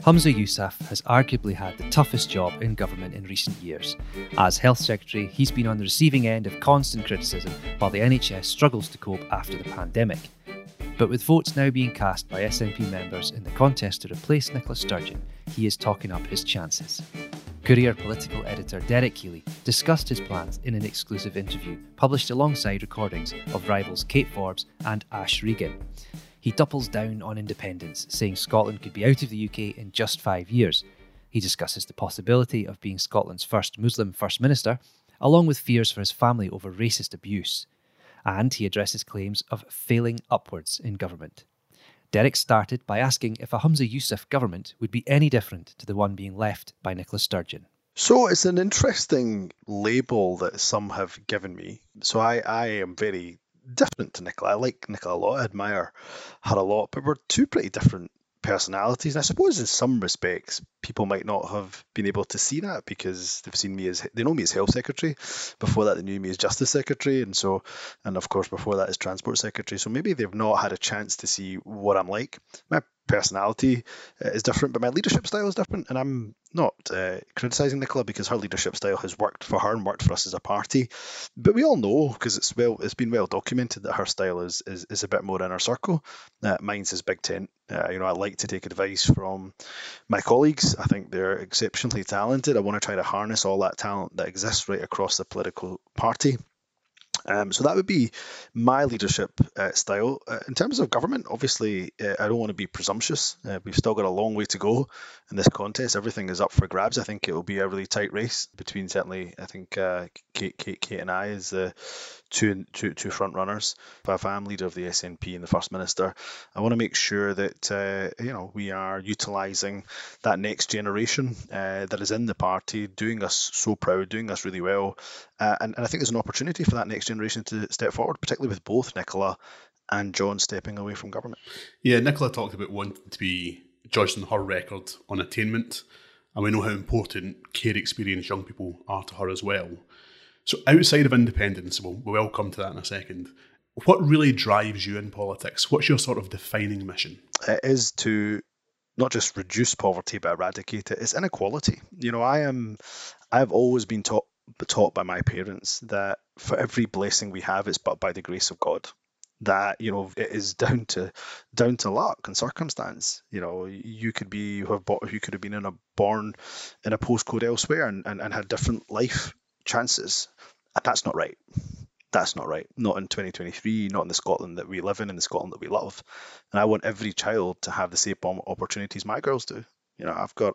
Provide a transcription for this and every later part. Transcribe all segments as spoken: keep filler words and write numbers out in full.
Humza Yousaf has arguably had the toughest job in government in recent years. As Health Secretary, he's been on the receiving end of constant criticism while the N H S struggles to cope after the pandemic. But with votes now being cast by S N P members in the contest to replace Nicola Sturgeon, he is talking up his chances. Courier political editor Derek Healey discussed his plans in an exclusive interview published alongside recordings of rivals Kate Forbes and Ash Regan. He doubles down on independence, saying Scotland could be out of the U K in just five years. He discusses the possibility of being Scotland's first Muslim First Minister, along with fears for his family over racist abuse. And he addresses claims of failing upwards in government. Derek started by asking if a Humza Yousaf government would be any different to the one being left by Nicola Sturgeon. So it's an interesting label that some have given me. So I, I am very... different to Nicola. I like Nicola a lot, I admire her a lot, but we're two pretty different personalities. And I suppose in some respects, people might not have been able to see that because they've seen me as, they know me as Health Secretary. Before that, they knew me as Justice Secretary. And so, and of course, before that as Transport Secretary. So maybe they've not had a chance to see what I'm like. My personality is different, but my leadership style is different. And I'm not uh, criticising Nicola because her leadership style has worked for her and worked for us as a party. But we all know, because it's well, it's been well documented that her style is is, is a bit more inner circle. Uh, mine's is big tent. Uh, you know, I like to take advice from my colleagues. I think they're exceptionally talented. I want to try to harness all that talent that exists right across the political party. Um, so that would be my leadership uh, style. Uh, in terms of government, obviously, uh, I don't want to be presumptuous. Uh, we've still got a long way to go in this contest. Everything is up for grabs. I think it will be a really tight race between certainly, I think, uh, Kate, Kate, Kate and I as the two, two, two front runners. If I'm leader of the S N P and the First Minister, I want to make sure that, uh, you know, we are utilising that next generation uh, that is in the party, doing us so proud, doing us really well. Uh, and, and I think there's an opportunity for that next generation. generation to step forward, particularly with both Nicola and John stepping away from government. Yeah, Nicola talked about wanting to be judged on her record on attainment, and we know how important care experience young people are to her as well. So outside of independence, we'll, we'll come to that in a second, what really drives you in politics? What's your sort of defining mission? It is to not just reduce poverty but eradicate it. It's inequality. You know, I am, I've always been taught taught by my parents that for every blessing we have, it's but by the grace of God. That, you know, it is down to down to luck and circumstance. You know, you could be you have bought you could have been in a born in a postcode elsewhere and, and, and had different life chances. And that's not right. That's not right. Not in twenty twenty-three, not in the Scotland that we live in, in the Scotland that we love. And I want every child to have the same opportunities my girls do. You know, I've got,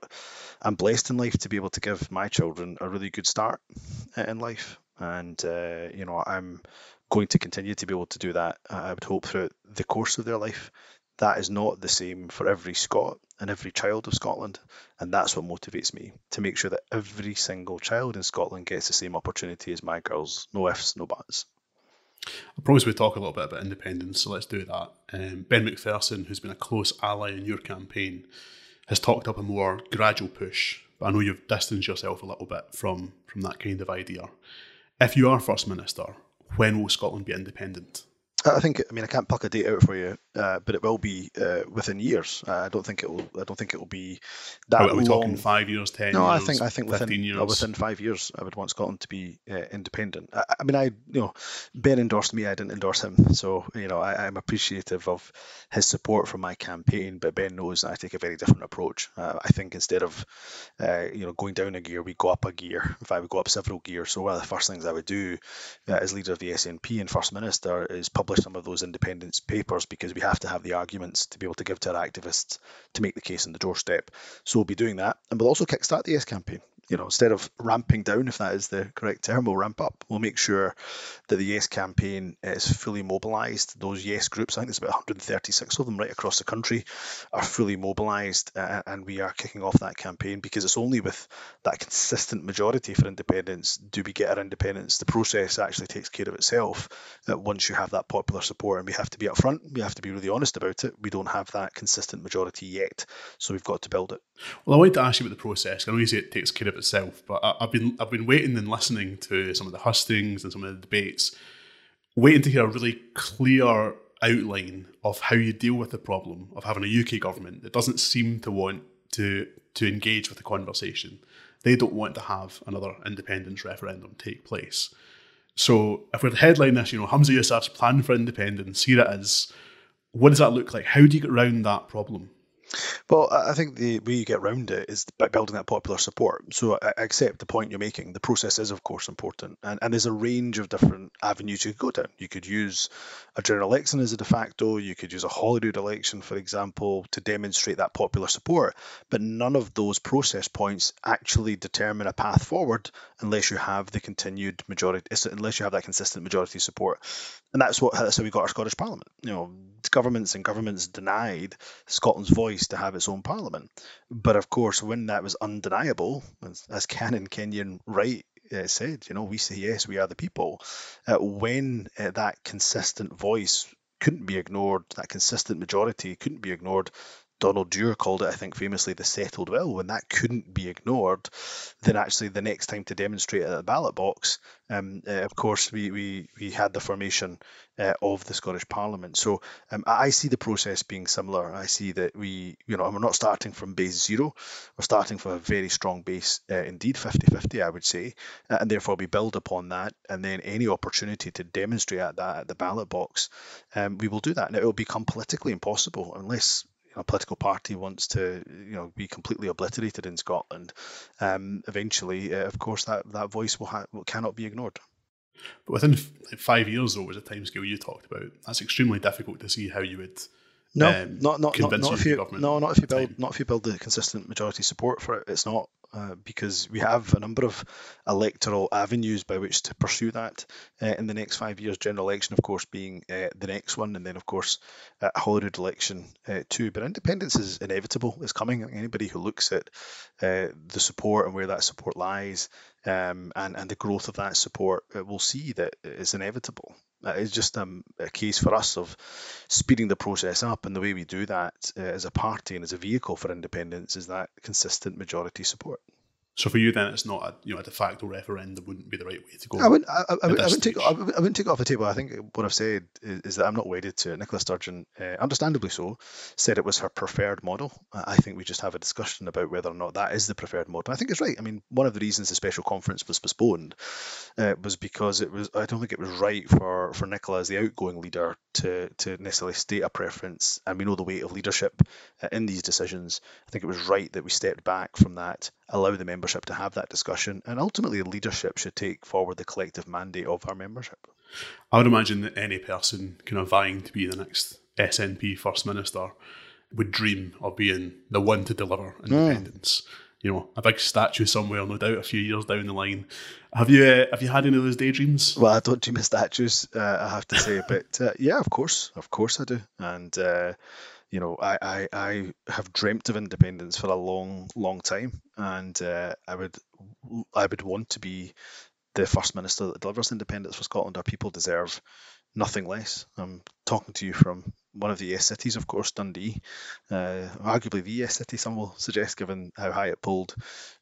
I'm blessed in life to be able to give my children a really good start in life. And, uh, you know, I'm going to continue to be able to do that, I would hope, throughout the course of their life. That is not the same for every Scot and every child of Scotland. And that's what motivates me, to make sure that every single child in Scotland gets the same opportunity as my girls. No ifs, no buts. I promise we'll talk a little bit about independence, so let's do that. Um, Ben McPherson, who's been a close ally in your campaign, has talked up a more gradual push, but I know you've distanced yourself a little bit from, from that kind of idea. If you are First Minister, when will Scotland be independent? I think, I mean, I can't pluck a date out for you, uh, but it will be uh, within years. Uh, I don't think it will. I don't think it will be that long. Are we talking five years, ten? No, years, I think I think within years. Uh, within five years, I would want Scotland to be uh, independent. I, I mean, I you know, Ben endorsed me. I didn't endorse him, so you know, I, I'm appreciative of his support for my campaign. But Ben knows that I take a very different approach. Uh, I think instead of uh, you know going down a gear, we go up a gear. In fact, we go up several gears. So one of the first things I would do uh, as leader of the S N P and First Minister is publish some of those independence papers, because we have to have the arguments to be able to give to our activists to make the case on the doorstep. So we'll be doing that, and we'll also kickstart the Yes campaign. You know, instead of ramping down, if that is the correct term, we'll ramp up. We'll make sure that the Yes campaign is fully mobilised. Those Yes groups, I think there's about one hundred thirty-six of them right across the country, are fully mobilised, uh, and we are kicking off that campaign, because it's only with that consistent majority for independence do we get our independence. The process actually takes care of itself uh, once you have that popular support, and we have to be upfront. We have to be really honest about it. We don't have that consistent majority yet, so we've got to build it. Well, I wanted to ask you about the process. I know you say it takes care of itself, but I've been I've been waiting and listening to some of the hustings and some of the debates. waiting to hear a really clear outline of how you deal with the problem of having a U K government that doesn't seem to want to to engage with the conversation. They don't want to have another independence referendum take place. So if we're to headline this, you know, Humza Yousaf's plan for independence, here it is. What does that look like? How do you get around that problem? Well, I think the way you get around it is by building that popular support. So I accept the point you're making. The process is, of course, important. And, and there's a range of different avenues you could go down. You could use a general election as a de facto. You could use a Holyrood election, for example, to demonstrate that popular support. But none of those process points actually determine a path forward unless you have the continued majority, unless you have that consistent majority support. And that's what that's how we got our Scottish Parliament. You know, governments and governments denied Scotland's voice to have its own parliament. But of course, when that was undeniable, as Canon Kenyon Wright uh, said, you know, we say yes, we are the people. Uh, when uh, that consistent voice couldn't be ignored, that consistent majority couldn't be ignored, Donald Dewar called it, I think famously, the settled will. When that couldn't be ignored, then actually the next time to demonstrate it at the ballot box, um, uh, of course, we, we, we had the formation uh, of the Scottish Parliament. So um, I see the process being similar. I see that we, you know, and we're not starting from base zero. We're starting from a very strong base, uh, indeed, fifty-fifty, I would say. Uh, and therefore, we build upon that. And then any opportunity to demonstrate at that at the ballot box, um, we will do that. And it will become politically impossible unless a political party wants to, you know, be completely obliterated in Scotland. Um, eventually, uh, of course, that, that voice will ha- cannot be ignored. But within f- five years, though, was the timescale you talked about. That's extremely difficult to see how you would. No, um, not not not, not if you no not if you build time. not if you build the consistent majority support for it. It's not. Uh, because we have a number of electoral avenues by which to pursue that uh, in the next five years, general election, of course, being uh, the next one, and then, of course, uh, Holyrood election uh, too. But independence is inevitable. It's coming. Anybody who looks at uh, the support and where that support lies um, and, and the growth of that support uh, will see that it's inevitable. Uh, it's just um, a case for us of speeding the process up, and the way we do that uh, as a party and as a vehicle for independence is that consistent majority support. So for you, then, it's not a, you know, a de facto referendum wouldn't be the right way to go. I wouldn't. I, I, I wouldn't take. I wouldn't take it off the table. I think what I've said is, is that I'm not wedded to it. Nicola Sturgeon, uh, understandably so, said it was her preferred model. I think we just have a discussion about whether or not that is the preferred model. I think it's right. I mean, one of the reasons the special conference was postponed uh, was because it was. I don't think it was right for for Nicola as the outgoing leader to to necessarily state a preference. And we know the weight of leadership uh, in these decisions. I think it was right that we stepped back from that, allow the membership to have that discussion, and ultimately leadership should take forward the collective mandate of our membership. I would imagine that any person kind of vying to be the next S N P First Minister would dream of being the one to deliver independence. Mm. You know, a big statue somewhere, no doubt, a few years down the line. Have you uh, have you had any of those daydreams? Well, I don't dream of statues, uh, I have to say, but uh, yeah, of course, of course I do. And uh, you know, I, I, I have dreamt of independence for a long, long time, and uh, I would I would want to be the First Minister that delivers independence for Scotland. Our people deserve nothing less. I'm talking to you from one of the yes cities, of course, Dundee, uh, arguably the yes city, some will suggest, given how high it pulled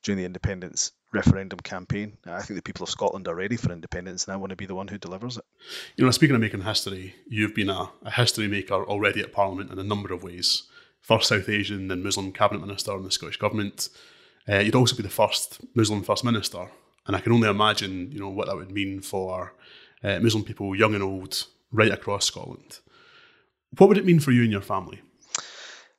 during the independence referendum campaign. I think the people of Scotland are ready for independence, and I want to be the one who delivers it. You know, speaking of making history, you've been a, a history maker already at Parliament in a number of ways. First South Asian, then Muslim Cabinet Minister in the Scottish Government. Uh, you'd also be the first Muslim First Minister, and I can only imagine, you know, what that would mean for uh, Muslim people, young and old, right across Scotland. What would it mean for you and your family?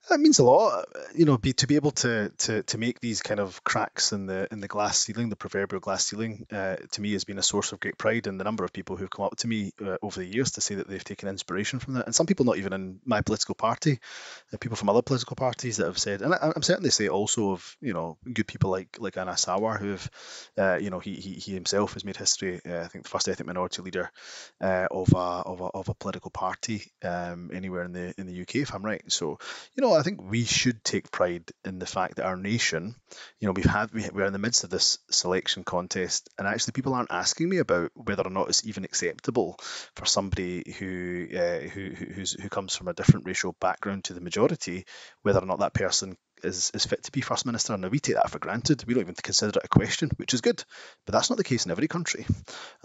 It means a lot, you know, be, to be able to, to to make these kind of cracks in the in the glass ceiling, the proverbial glass ceiling, uh, to me has been a source of great pride, and the number of people who've come up to me uh, over the years to say that they've taken inspiration from that, and some people not even in my political party, uh, people from other political parties that have said, and I, I'm certainly say also of, you know, good people like like Anas Sarwar, who've, uh, you know, he, he he himself has made history. Uh, I think the first ethnic minority leader uh, of a of a of a political party um, anywhere in the in the U K, if I'm right. So, you know, I think we should take pride in the fact that our nation, you know, we've had, we, we're in the midst of this selection contest, and actually people aren't asking me about whether or not it's even acceptable for somebody who uh, who who's, who comes from a different racial background to the majority, whether or not that person is, is fit to be First Minister, and we take that for granted. We don't even consider it a question, which is good, but that's not the case in every country.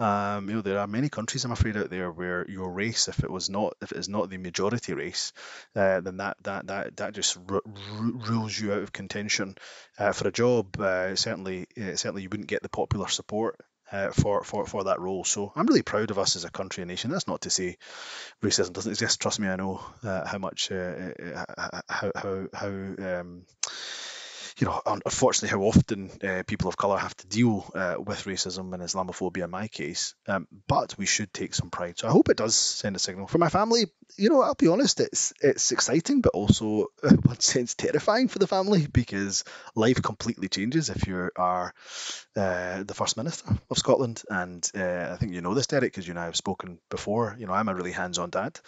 Um, you know, there are many countries, I'm afraid, out there where your race, if it was not, if it is not the majority race, uh, then that that that that just r- r- rules you out of contention uh, for a job. Uh, certainly, uh, certainly, you wouldn't get the popular support Uh, for, for, for that role. So I'm really proud of us as a country and nation. That's not to say racism doesn't exist. Trust me, I know uh, how much, uh, how, how, how um, you know, unfortunately, how often uh, people of colour have to deal uh, with racism and Islamophobia in my case. Um, but we should take some pride. So I hope it does send a signal. For my family, you know, I'll be honest, it's it's exciting, but also in one sense terrifying for the family, because life completely changes if you are uh, the First Minister of Scotland. And uh, I think you know this, Derek, because you and I have spoken before. You know, I'm a really hands-on dad.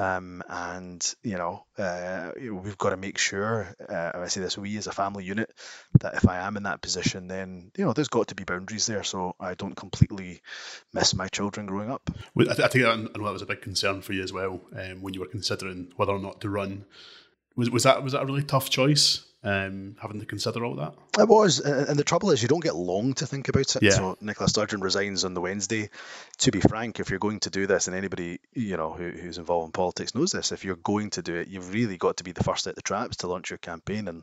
Um, and, you know, uh, we've got to make sure, uh, I say this, we as a family unit, that if I am in that position, then, you know, there's got to be boundaries there, so I don't completely miss my children growing up. Well, I, th- I think that, I know that was a big concern for you as well, um, when you were considering whether or not to run. Was, was that was that a really tough choice? Um, having to consider all that? It was, and the trouble is you don't get long to think about it. Yeah. So Nicola Sturgeon resigns on the Wednesday. To be frank, if you're going to do this, and anybody you know who, who's involved in politics knows this, if you're going to do it, you've really got to be the first out the traps to launch your campaign, and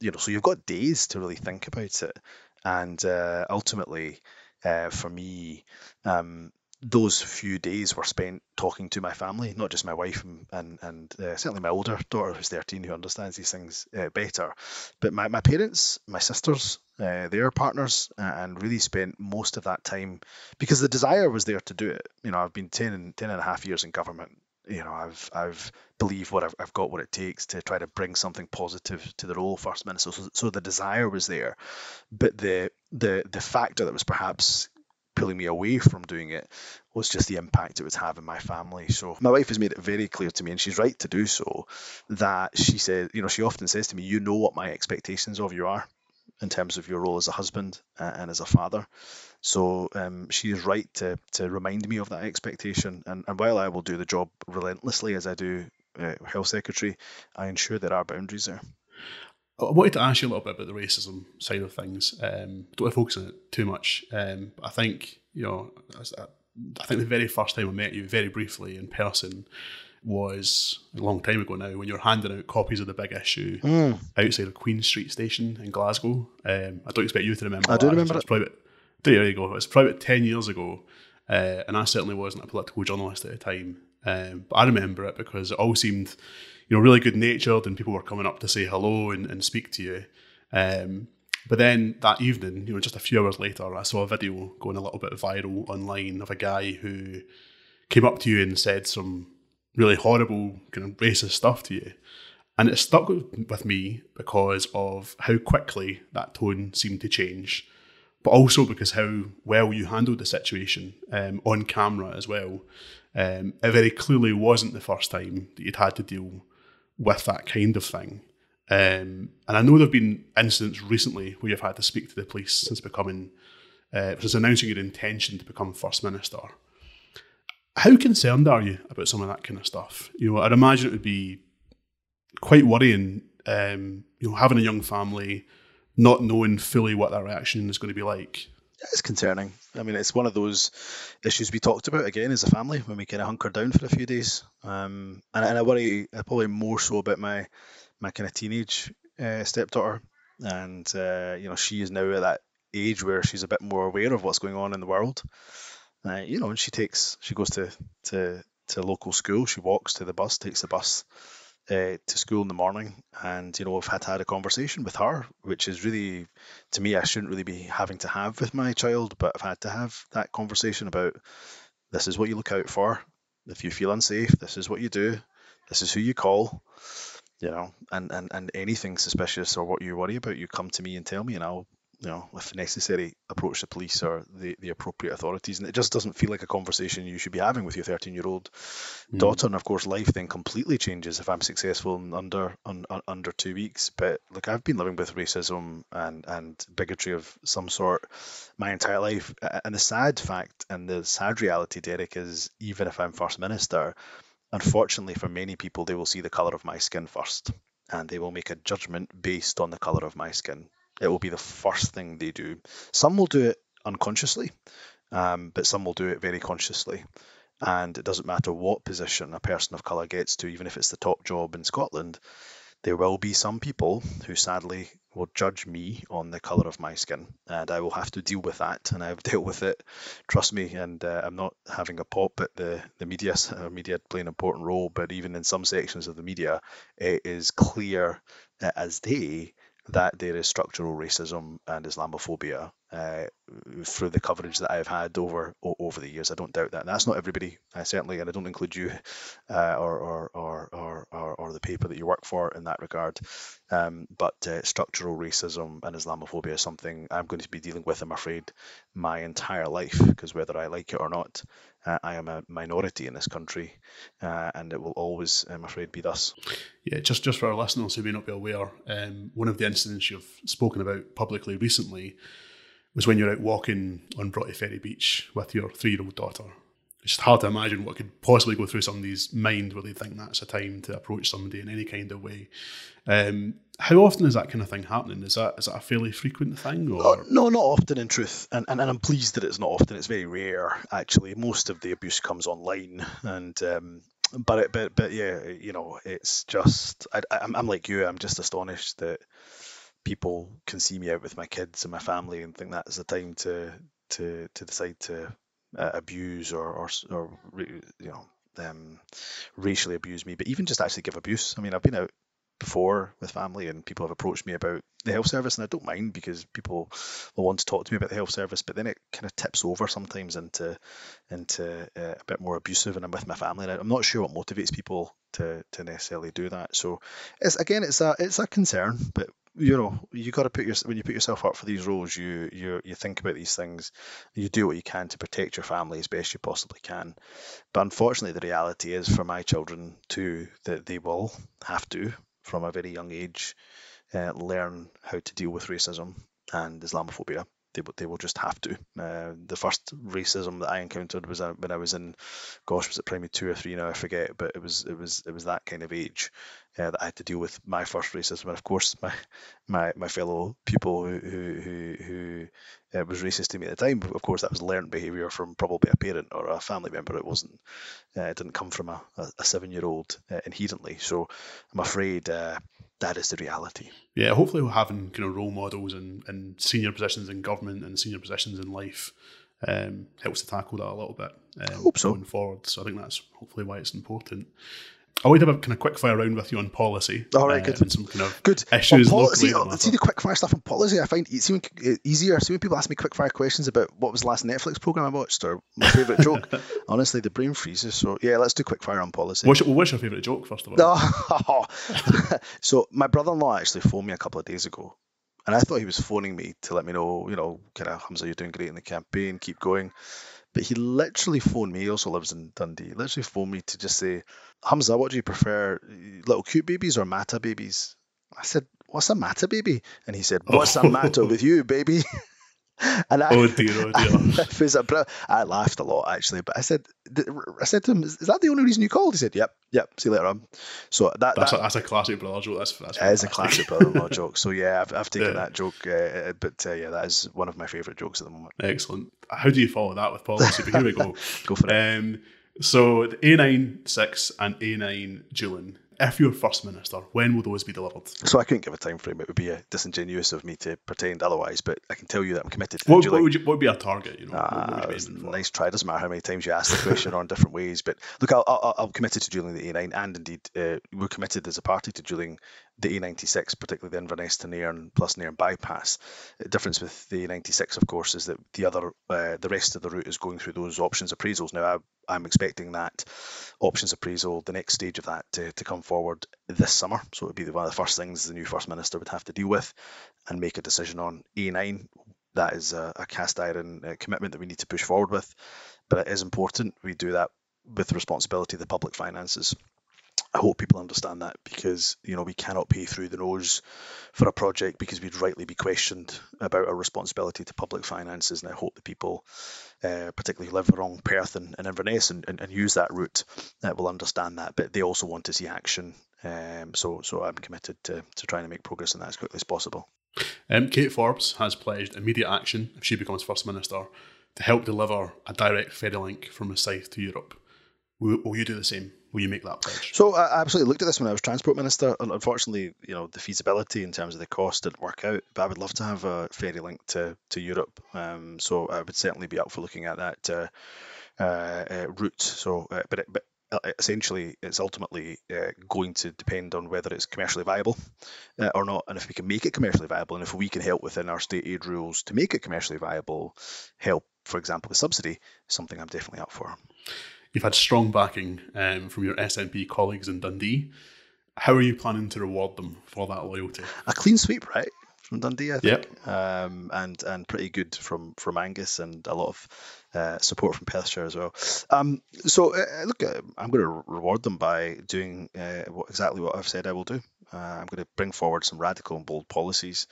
you know so you've got days to really think about it. And uh, ultimately, uh, for me, um, those few days were spent talking to my family, not just my wife and and, and uh, certainly my older daughter, who's thirteen, who understands these things uh, better, but my, my parents, my sisters, uh, their partners, uh, and really spent most of that time, because the desire was there to do it. You know, I've been ten and a half years in government. You know, I've I've believed what I've, I've got what it takes to try to bring something positive to the role of First Minister. So, so the desire was there, but the the the factor that was perhaps pulling me away from doing it was just the impact it would have in my family. So my wife has made it very clear to me, and she's right to do so, that she said, you know, she often says to me, you know what my expectations of you are in terms of your role as a husband and as a father. So um, she is right to to remind me of that expectation. And, and while I will do the job relentlessly as I do uh, Health Secretary, I ensure there are boundaries there. I wanted to ask you a little bit about the racism side of things. Um, don't want to focus on it too much. Um, I think, you know, I think the very first time I met you, very briefly in person, was a long time ago now, when you were handing out copies of The Big Issue mm. outside of Queen Street Station in Glasgow. Um, I don't expect you to remember. I do that. remember it's it. Probably, there you go. It's probably about ten years ago, uh, and I certainly wasn't a political journalist at the time. Um, but I remember it because it all seemed, you know, really good-natured, and people were coming up to say hello and, and speak to you. Um, but then that evening, you know, just a few hours later, I saw a video going a little bit viral online of a guy who came up to you and said some really horrible, kind of racist stuff to you. And it stuck with me because of how quickly that tone seemed to change, but also because how well you handled the situation um, on camera as well. Um, it very clearly wasn't the first time that you'd had to deal with that kind of thing. Um, and I know there have been incidents recently where you've had to speak to the police since becoming, uh, since announcing your intention to become First Minister. How concerned are you about some of that kind of stuff? You know, I'd imagine it would be quite worrying, um, you know, having a young family, not knowing fully what that reaction is going to be like. It's concerning. I mean, it's one of those issues we talked about again as a family when we kind of hunkered down for a few days. Um, and, and I worry probably more so about my my kind of teenage uh, stepdaughter. And, uh, you know, she is now at that age where she's a bit more aware of what's going on in the world. Uh, you know, and she takes, she goes to, to, to local school, she walks to the bus, takes the bus Uh, to school in the morning, and you know I've had had a conversation with her, which is really, to me, I shouldn't really be having to have with my child, but I've had to have that conversation about, this is what you look out for. If you feel unsafe, this is what you do, this is who you call, you know, and and, and anything suspicious or what you worry about, you come to me and tell me, and I'll, you know, if necessary, approach the police or the, the appropriate authorities. And it just doesn't feel like a conversation you should be having with your thirteen-year-old mm. daughter. And, of course, life then completely changes if I'm successful in under un, un, under two weeks. But, look, I've been living with racism and, and bigotry of some sort my entire life. And the sad fact and the sad reality, Derek, is even if I'm First Minister, unfortunately for many people, they will see the colour of my skin first. and they will make a judgment based on the colour of my skin. It will be the first thing they do. Some will do it unconsciously, um, but some will do it very consciously. And it doesn't matter what position a person of colour gets to, even if it's the top job in Scotland, there will be some people who sadly will judge me on the colour of my skin, and I will have to deal with that, and I've dealt with it, trust me, and uh, I'm not having a pop at the, the media. Uh, media play an important role, but even in some sections of the media, it is clear uh, as day that there is structural racism and Islamophobia uh, through the coverage that I've had over over the years. I don't doubt that. And that's not everybody, I certainly, and I don't include you uh, or, or, or, or, or the paper that you work for in that regard. Um, but uh, structural racism and Islamophobia is something I'm going to be dealing with, I'm afraid, my entire life, because whether I like it or not, Uh, I am a minority in this country, uh, and it will always, I'm afraid, be thus. Yeah, just, just for our listeners who may not be aware, um, one of the incidents you've spoken about publicly recently was when you're out walking on Broughty Ferry Beach with your three-year-old daughter. It's just hard to imagine what could possibly go through somebody's mind where they think that's a time to approach somebody in any kind of way. Um, how often is that kind of thing happening? Is that is that a fairly frequent thing? Or? No, no, not often in truth. And, and and I'm pleased that it's not often. It's very rare, actually. Most of the abuse comes online. And um, but, it, but but yeah, you know, it's just, I, I'm, I'm like you, I'm just astonished that people can see me out with my kids and my family and think that's the time to, to, to decide to Uh, abuse or, or or you know um racially abuse me, but even just actually give abuse. I mean, I've been out before with family and people have approached me about the health service, and I don't mind because people will want to talk to me about the health service, but then it kind of tips over sometimes into into uh, a bit more abusive, and I'm with my family and I'm not sure what motivates people to to necessarily do that. So it's again it's a it's a concern, but you know, you got to put your when you put yourself up for these roles, you you you think about these things, you do what you can to protect your family as best you possibly can. But unfortunately, the reality is for my children too that they will have to, from a very young age, uh, learn how to deal with racism and Islamophobia. They will, they will just have to. Uh, the first racism that I encountered was when I was in, gosh, was it primary two or three now? I forget, but it was it was it was that kind of age uh, that I had to deal with my first racism. And of course, my my, my fellow pupil who who who uh, was racist to me at the time. Of course, that was learned behaviour from probably a parent or a family member. It wasn't. Uh, it didn't come from a, a seven-year-old uh, inherently. So I'm afraid. Uh, That is the reality. Yeah, hopefully we're having kind of role models and, and senior positions in government and senior positions in life um, helps to tackle that a little bit um, I hope so. Going forward. So I think that's hopefully why it's important. I would have a kind of quick fire round with you on policy. All right, uh, good. And some kind of good issues. Well, policy, locally, see the quick fire stuff on policy. I find it's even easier. See when people ask me quick fire questions about what was the last Netflix program I watched or my favourite joke. Honestly, the brain freezes. So yeah, let's do quick fire on policy. What's, well, what's your favourite joke first of all? So my brother-in-law actually phoned me a couple of days ago, and I thought he was phoning me to let me know, you know, kind of Humza, you're doing great in the campaign, keep going. But he literally phoned me, he also lives in Dundee, literally phoned me to just say, Humza, what do you prefer, little cute babies or matta babies? I said, what's a matta baby? And he said, what's oh. a matter with you, baby? And I, oh dear, oh dear. I, was a, I laughed a lot, actually, but I said, I said to him, is that the only reason you called? He said, yep, yep, see you later on. So that, that's, that, a, that's a classic brother joke. That's, that's that is a classic brother-in-law joke. So yeah, I've, I've taken yeah. that joke, uh, but uh, yeah, that is one of my favourite jokes at the moment. Excellent. How do you follow that with policy? But here we go. Go for it. Um, so the A ninety-six and A nine Julian. If you're First Minister, when will those be delivered? So I couldn't give a time frame. It would be disingenuous of me to pretend otherwise, but I can tell you that I'm committed to what, what would you, what would be our target? You know, uh, what would you nice try. Doesn't matter how many times you ask the question or in different ways. But look, I'll, I'll, I'm committed to dueling the A nine, and indeed uh, we're committed as a party to dueling the A ninety-six, particularly the Inverness to Nairn plus Nairn bypass. The difference with the A ninety-six, of course, is that the other, uh, the rest of the route is going through those options appraisals. Now, I, I'm expecting that options appraisal, the next stage of that, to, to come forward this summer. So it would be one of the first things the new First Minister would have to deal with and make a decision on. A nine, that is a, a cast iron uh, commitment that we need to push forward with. But it is important we do that with the responsibility of the public finances. I hope people understand that, because you know we cannot pay through the nose for a project because we'd rightly be questioned about our responsibility to public finances. And I hope that people, uh, particularly who live around Perth and, and Inverness and, and, and use that route, uh, will understand that. But they also want to see action Um, so, so I'm committed to, to trying to make progress in that as quickly as possible. Um, Kate Forbes has pledged immediate action if she becomes First Minister to help deliver a direct ferry link from the south to Europe. Will, will you do the same? Will you make that pledge? So I absolutely looked at this when I was Transport Minister. Unfortunately, you know, the feasibility in terms of the cost didn't work out, but I would love to have a ferry link to, to Europe. Um, so I would certainly be up for looking at that uh, uh, uh, route. So, uh, but, it, but essentially, it's ultimately uh, going to depend on whether it's commercially viable uh, or not, and if we can make it commercially viable, and if we can help within our state aid rules to make it commercially viable, help, for example, with subsidy, something I'm definitely up for. You've had strong backing um, from your S N P colleagues in Dundee. How are you planning to reward them for that loyalty? A clean sweep, right, from Dundee, I think. Yep. Um, and and pretty good from, from Angus, and a lot of uh, support from Perthshire as well. Um, so, uh, look, uh, I'm going to reward them by doing uh, what, exactly what I've said I will do. Uh, I'm going to bring forward some radical and bold policies.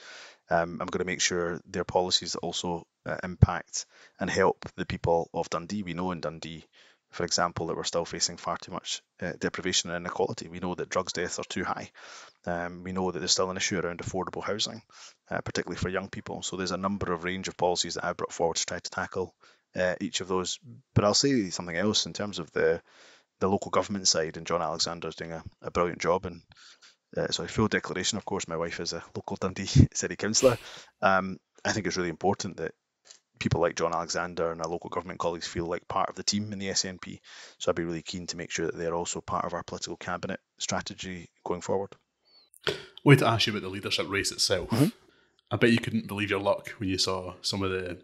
Um, I'm going to make sure they're policies that also uh, impact and help the people of Dundee. We know in Dundee, for example, that we're still facing far too much uh, deprivation and inequality. We know that drugs deaths are too high. Um, we know that there's still an issue around affordable housing, uh, particularly for young people. So there's a number of range of policies that I've brought forward to try to tackle uh, each of those. But I'll say something else in terms of the the local government side, and John Alexander is doing a, a brilliant job. And uh, sorry, full declaration, of course, my wife is a local Dundee city councillor. Um, I think it's really important that people like John Alexander and our local government colleagues feel like part of the team in the S N P. So I'd be really keen to make sure that they're also part of our political cabinet strategy going forward. I wanted to ask you about the leadership race itself. Mm-hmm. I bet you couldn't believe your luck when you saw some of the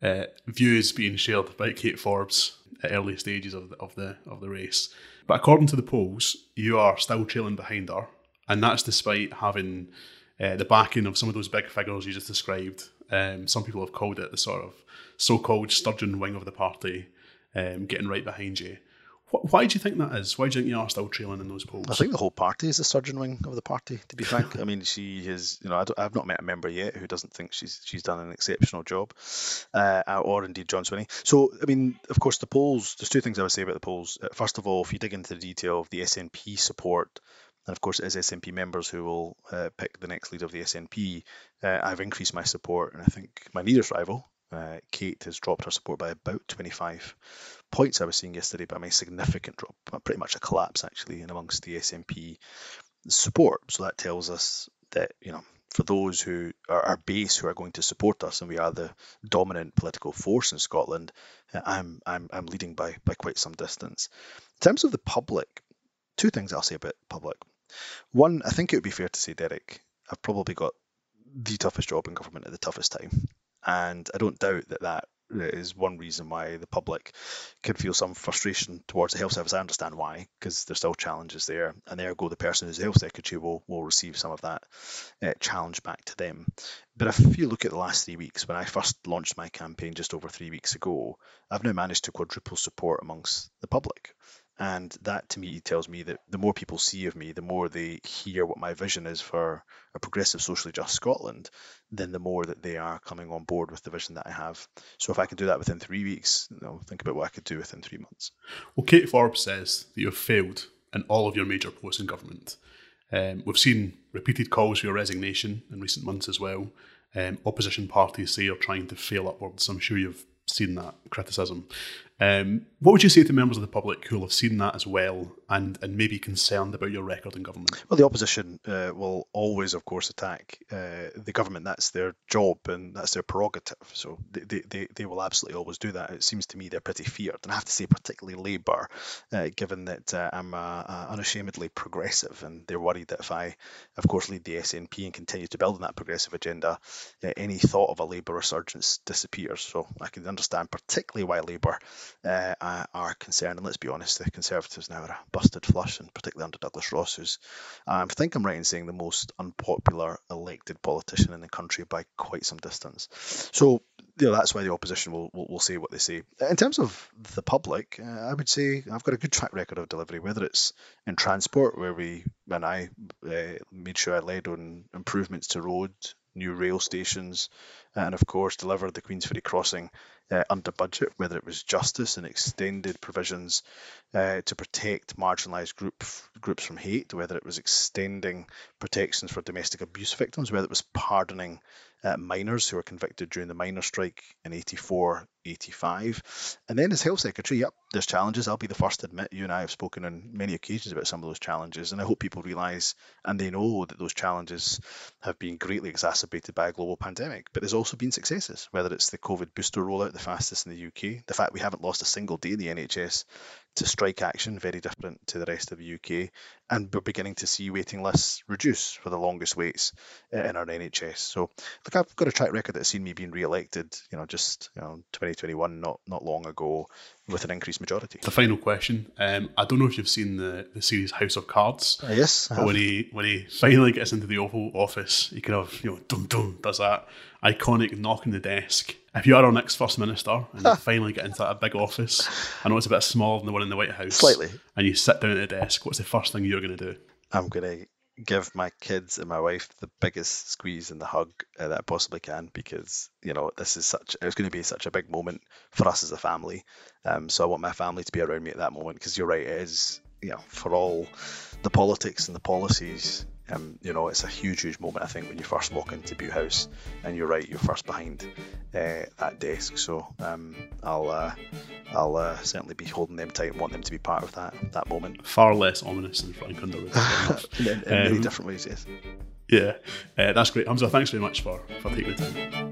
uh, views being shared by Kate Forbes at early stages of the, of the of the race. But according to the polls, you are still trailing behind her, and that's despite having uh, the backing of some of those big figures you just described. Um, some people have called it the sort of so-called Sturgeon wing of the party, um, getting right behind you. Wh- why do you think that is? Why do you think you are still trailing in those polls? I think the whole party is the Sturgeon wing of the party, to be frank. I mean, she is, you know, I don't, I've not met a member yet who doesn't think she's she's done an exceptional job, uh, or indeed John Swinney. So, I mean, of course, the polls, there's two things I would say about the polls. First of all, if you dig into the detail of the S N P support, and of course, as S N P members who will uh, pick the next leader of the S N P, uh, I've increased my support, and I think my nearest rival, uh, Kate, has dropped her support by about twenty-five points. I was seeing yesterday, by my significant drop, pretty much a collapse actually, in amongst the S N P support. So that tells us that, you know, for those who are our base who are going to support us, and we are the dominant political force in Scotland, I'm I'm I'm leading by by quite some distance. In terms of the public, two things I'll say about the public. One, I think it would be fair to say, Derek, I've probably got the toughest job in government at the toughest time. And I don't doubt that that is one reason why the public can feel some frustration towards the health service. I understand why, because there's still challenges there. And ergo, the person who's the health secretary will, will receive some of that uh, challenge back to them. But if you look at the last three weeks, when I first launched my campaign just over three weeks ago, I've now managed to quadruple support amongst the public. And that, to me, tells me that the more people see of me, the more they hear what my vision is for a progressive, socially just Scotland, then the more that they are coming on board with the vision that I have. So if I can do that within three weeks, you know, think about what I could do within three months. Well, Kate Forbes says that you have failed in all of your major posts in government. Um, we've seen repeated calls for your resignation in recent months as well. Um, opposition parties say you're trying to fail upwards. I'm sure you've seen that criticism. Um, what would you say to members of the public who will have seen that as well, and, and maybe concerned about your record in government? Well, the opposition uh, will always, of course, attack uh, the government. That's their job and that's their prerogative. So they, they, they will absolutely always do that. It seems to me they're pretty feared. And I have to say, particularly Labour, uh, given that uh, I'm uh, uh, unashamedly progressive, and they're worried that if I, of course, lead the S N P and continue to build on that progressive agenda, uh, any thought of a Labour resurgence disappears. So I can understand particularly why Labour Uh, are concerned, and let's be honest, the Conservatives now are a busted flush, and particularly under Douglas Ross, who's um, I think I'm right in saying the most unpopular elected politician in the country by quite some distance. So, you know, that's why the opposition will, will, will say what they say. In terms of the public, uh, I would say I've got a good track record of delivery, whether it's in transport, where we and I uh, made sure I led on improvements to road, new rail stations, and of course delivered the Queensferry Crossing uh, under budget, whether it was justice and extended provisions uh, to protect marginalised group, groups from hate, whether it was extending protections for domestic abuse victims, whether it was pardoning uh, minors who were convicted during the minor strike in eighty-four, eighty-five. And then as Health Secretary, yep, there's challenges. I'll be the first to admit, you and I have spoken on many occasions about some of those challenges, and I hope people realise and they know that those challenges have been greatly exacerbated by a global pandemic. But there's also been successes, whether it's the COVID booster rollout, the fastest in the U K, the fact we haven't lost a single day in the N H S to strike action, very different to the rest of the U K, and we're beginning to see waiting lists reduce for the longest waits in our N H S. So look, I've got a track record that's seen me being re-elected, you know, just you know, twenty twenty-one, not not long ago, with an increased majority. The final question, um, I don't know if you've seen the, the series House of Cards. Uh, yes. But when he when he finally gets into the Oval Office, he kind of, you know, dum dum does that iconic knock on the desk. If you are our next First Minister and you finally get into that big office, I know it's a bit smaller than the one in the White House. Slightly. And you sit down at the desk, what's the first thing you're going to do? I'm going to give my kids and my wife the biggest squeeze and the hug uh, that I possibly can, because you know this is such it's going to be such a big moment for us as a family. Um, so I want my family to be around me at that moment, because you're right, it is, you know, for all the politics and the policies, Um, you know, it's a huge, huge moment, I think, when you first walk into Bute House, and you're right, you're first behind uh, that desk. So um, I'll uh, I'll uh, certainly be holding them tight and want them to be part of that that moment. Far less ominous than Frank Underwood. in in um, many different ways, yes. Yeah, uh, that's great. Humza, thanks very much for, for taking the time.